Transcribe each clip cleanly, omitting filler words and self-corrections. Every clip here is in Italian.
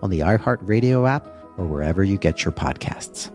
on the iHeartRadio app or wherever you get your podcasts.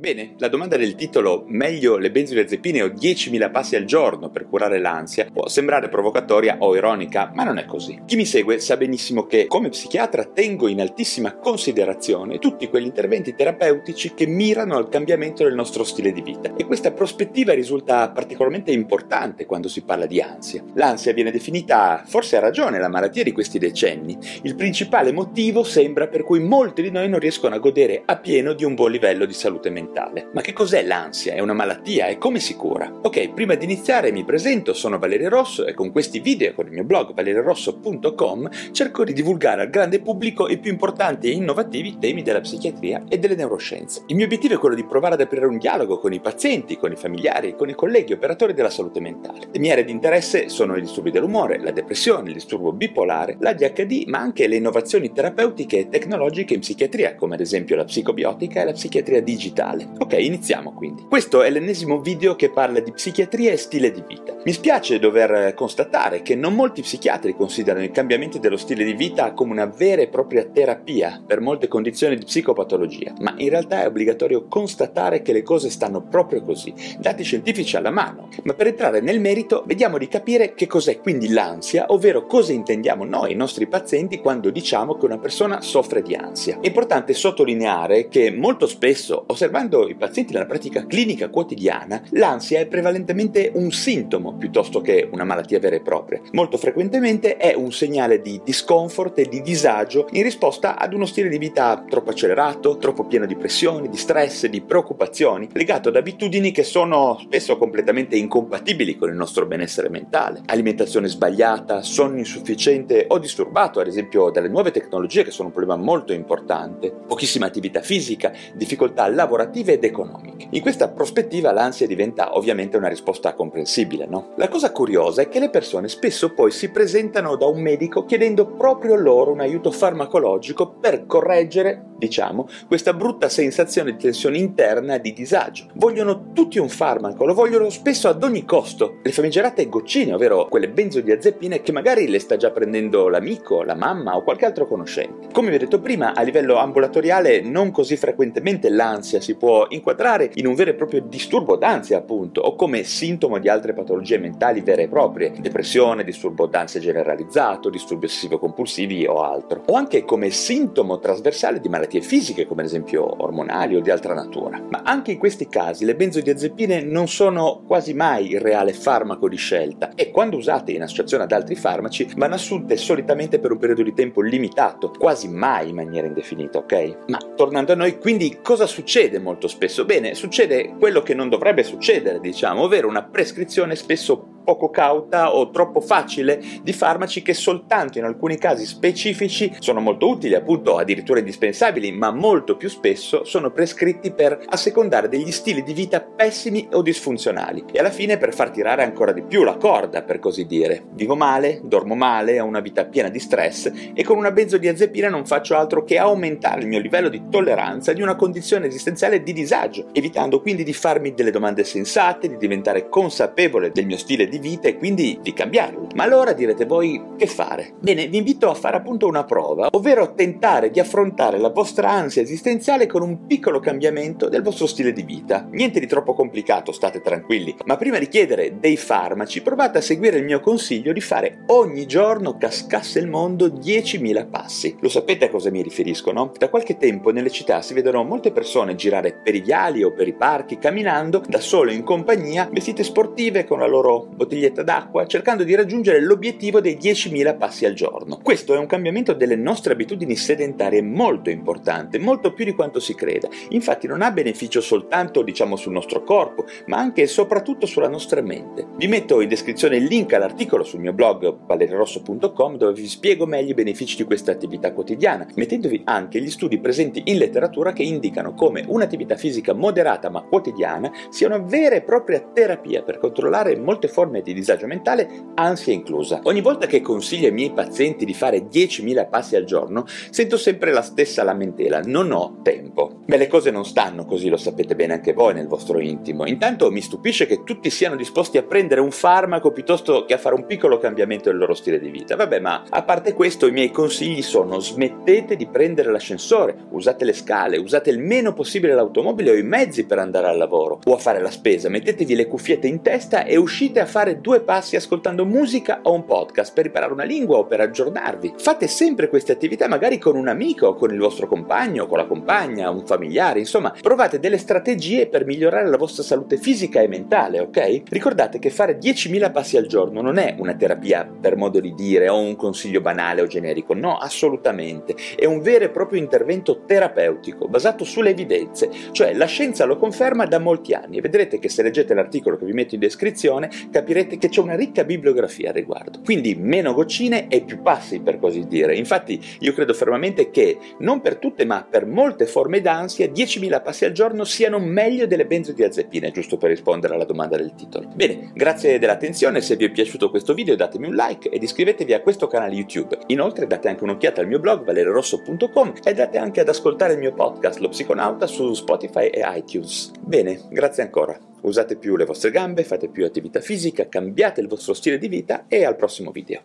Bene, la domanda del titolo "Meglio le benzodiazepine o 10.000 passi al giorno per curare l'ansia" può sembrare provocatoria o ironica, ma non è così. Chi mi segue sa benissimo che, come psichiatra, tengo in altissima considerazione tutti quegli interventi terapeutici che mirano al cambiamento del nostro stile di vita, e questa prospettiva risulta particolarmente importante quando si parla di ansia. L'ansia viene definita, forse a ragione, la malattia di questi decenni. Il principale motivo sembra per cui molti di noi non riescono a godere appieno di un buon livello di salute mentale. Ma che cos'è l'ansia? È una malattia? E come si cura? Ok, prima di iniziare mi presento, sono Valerio Rosso e con questi video e con il mio blog valeriorosso.com cerco di divulgare al grande pubblico i più importanti e innovativi temi della psichiatria e delle neuroscienze. Il mio obiettivo è quello di provare ad aprire un dialogo con i pazienti, con i familiari, con i colleghi operatori della salute mentale. Le mie aree di interesse sono i disturbi dell'umore, la depressione, il disturbo bipolare, l'ADHD, ma anche le innovazioni terapeutiche e tecnologiche in psichiatria, come ad esempio la psicobiotica e la psichiatria digitale. Ok, iniziamo quindi. Questo è l'ennesimo video che parla di psichiatria e stile di vita. Mi spiace dover constatare che non molti psichiatri considerano il cambiamento dello stile di vita come una vera e propria terapia per molte condizioni di psicopatologia, ma in realtà è obbligatorio constatare che le cose stanno proprio così, dati scientifici alla mano. Ma per entrare nel merito, vediamo di capire che cos'è quindi l'ansia, ovvero cosa intendiamo noi, i nostri pazienti, quando diciamo che una persona soffre di ansia. È importante sottolineare che molto spesso, osservando i pazienti nella pratica clinica quotidiana, l'ansia è prevalentemente un sintomo piuttosto che una malattia vera e propria. Molto frequentemente è un segnale di discomfort e di disagio in risposta ad uno stile di vita troppo accelerato, troppo pieno di pressioni, di stress, di preoccupazioni, legato ad abitudini che sono spesso completamente incompatibili con il nostro benessere mentale. Alimentazione sbagliata, sonno insufficiente o disturbato, ad esempio dalle nuove tecnologie che sono un problema molto importante, pochissima attività fisica, difficoltà lavorative ed economiche. In questa prospettiva l'ansia diventa ovviamente una risposta comprensibile, no? La cosa curiosa è che le persone spesso poi si presentano da un medico chiedendo proprio loro un aiuto farmacologico per correggere, diciamo, questa brutta sensazione di tensione interna e di disagio. Vogliono tutti un farmaco, lo vogliono spesso ad ogni costo. Le famigerate goccine, ovvero quelle benzodiazepine che magari le sta già prendendo l'amico, la mamma o qualche altro conoscente. Come vi ho detto prima, a livello ambulatoriale non così frequentemente l'ansia si può inquadrare in un vero e proprio disturbo d'ansia, appunto, o come sintomo di altre patologie mentali vere e proprie, depressione, disturbo d'ansia generalizzato, disturbi ossessivo-compulsivi o altro, o anche come sintomo trasversale di malattie fisiche, come ad esempio ormonali o di altra natura. Ma anche in questi casi le benzodiazepine non sono quasi mai il reale farmaco di scelta e, quando usate in associazione ad altri farmaci, vanno assunte solitamente per un periodo di tempo limitato, quasi mai in maniera indefinita, ok? Ma tornando a noi, quindi, cosa succede molto spesso? Bene, succede quello che non dovrebbe succedere, diciamo, ovvero una prescrizione spesso poco cauta o troppo facile di farmaci che soltanto in alcuni casi specifici sono molto utili, appunto, addirittura indispensabili, ma molto più spesso sono prescritti per assecondare degli stili di vita pessimi o disfunzionali e alla fine per far tirare ancora di più la corda, per così dire. Vivo male, dormo male, ho una vita piena di stress e con una benzodiazepina non faccio altro che aumentare il mio livello di tolleranza di una condizione esistenziale di disagio, evitando quindi di farmi delle domande sensate, di diventare consapevole del mio stile di vita e quindi di cambiarlo. Ma allora direte voi, che fare? Bene, vi invito a fare appunto una prova, ovvero tentare di affrontare la vostra ansia esistenziale con un piccolo cambiamento del vostro stile di vita. Niente di troppo complicato, state tranquilli, ma prima di chiedere dei farmaci provate a seguire il mio consiglio di fare ogni giorno, cascasse il mondo, 10.000 passi. Lo sapete a cosa mi riferisco, no? Da qualche tempo nelle città si vedono molte persone girare per i viali o per i parchi camminando da solo in compagnia, vestite sportive con la loro bottiglietta d'acqua, cercando di raggiungere l'obiettivo dei 10.000 passi al giorno. Questo è un cambiamento delle nostre abitudini sedentarie molto importante, molto più di quanto si creda. Infatti non ha beneficio soltanto, diciamo, sul nostro corpo, ma anche e soprattutto sulla nostra mente. Vi metto in descrizione il link all'articolo sul mio blog valeriorosso.com dove vi spiego meglio i benefici di questa attività quotidiana, mettendovi anche gli studi presenti in letteratura che indicano come un'attività fisica moderata ma quotidiana sia una vera e propria terapia per controllare molte forme di disagio mentale, ansia inclusa. Ogni volta che consiglio ai miei pazienti di fare 10.000 passi al giorno, sento sempre la stessa lamentela: non ho tempo. Beh, le cose non stanno così, lo sapete bene anche voi nel vostro intimo. Intanto mi stupisce che tutti siano disposti a prendere un farmaco piuttosto che a fare un piccolo cambiamento del loro stile di vita. Vabbè, ma a parte questo i miei consigli sono: smettete di prendere l'ascensore, usate le scale, usate il meno possibile l'automobile o i mezzi per andare al lavoro o a fare la spesa, mettetevi le cuffiette in testa e uscite a fare 2 passi ascoltando musica o un podcast per imparare una lingua o per aggiornarvi. Fate sempre queste attività magari con un amico o con il vostro compagno o con la compagna, un familiare, insomma provate delle strategie per migliorare la vostra salute fisica e mentale, ok? Ricordate che fare 10.000 passi al giorno non è una terapia per modo di dire o un consiglio banale o generico, no, assolutamente, è un vero e proprio intervento terapeutico basato sulle evidenze, cioè la scienza lo conferma da molti anni e vedrete che se leggete l'articolo che vi metto in descrizione capirete che c'è una ricca bibliografia al riguardo. Quindi meno goccine e più passi, per così dire. Infatti io credo fermamente che non per tutte ma per molte forme d'ansia 10.000 passi al giorno siano meglio delle benzodiazepine, giusto per rispondere alla domanda del titolo. Bene, grazie dell'attenzione, se vi è piaciuto questo video datemi un like ed iscrivetevi a questo canale YouTube. Inoltre date anche un'occhiata al mio blog valeriorosso.com e date anche ad ascoltare il mio podcast Lo Psiconauta su Spotify e iTunes. Bene, grazie ancora. Usate più le vostre gambe, fate più attività fisica, cambiate il vostro stile di vita e al prossimo video.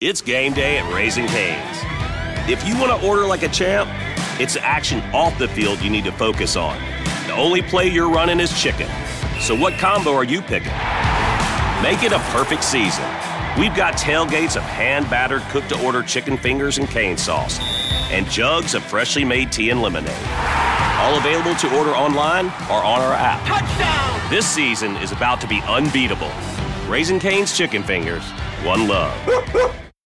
It's game day at Raising Cane's. If you want to order like a champ, it's action off the field you need to focus on. The only play you're running is chicken. So what combo are you picking? Make it a perfect season. We've got tailgates of hand-battered, cooked-to-order chicken fingers and cane sauce, and jugs of freshly made tea and lemonade. All available to order online or on our app. Touchdown! This season is about to be unbeatable. Raising Cane's Chicken Fingers. One love.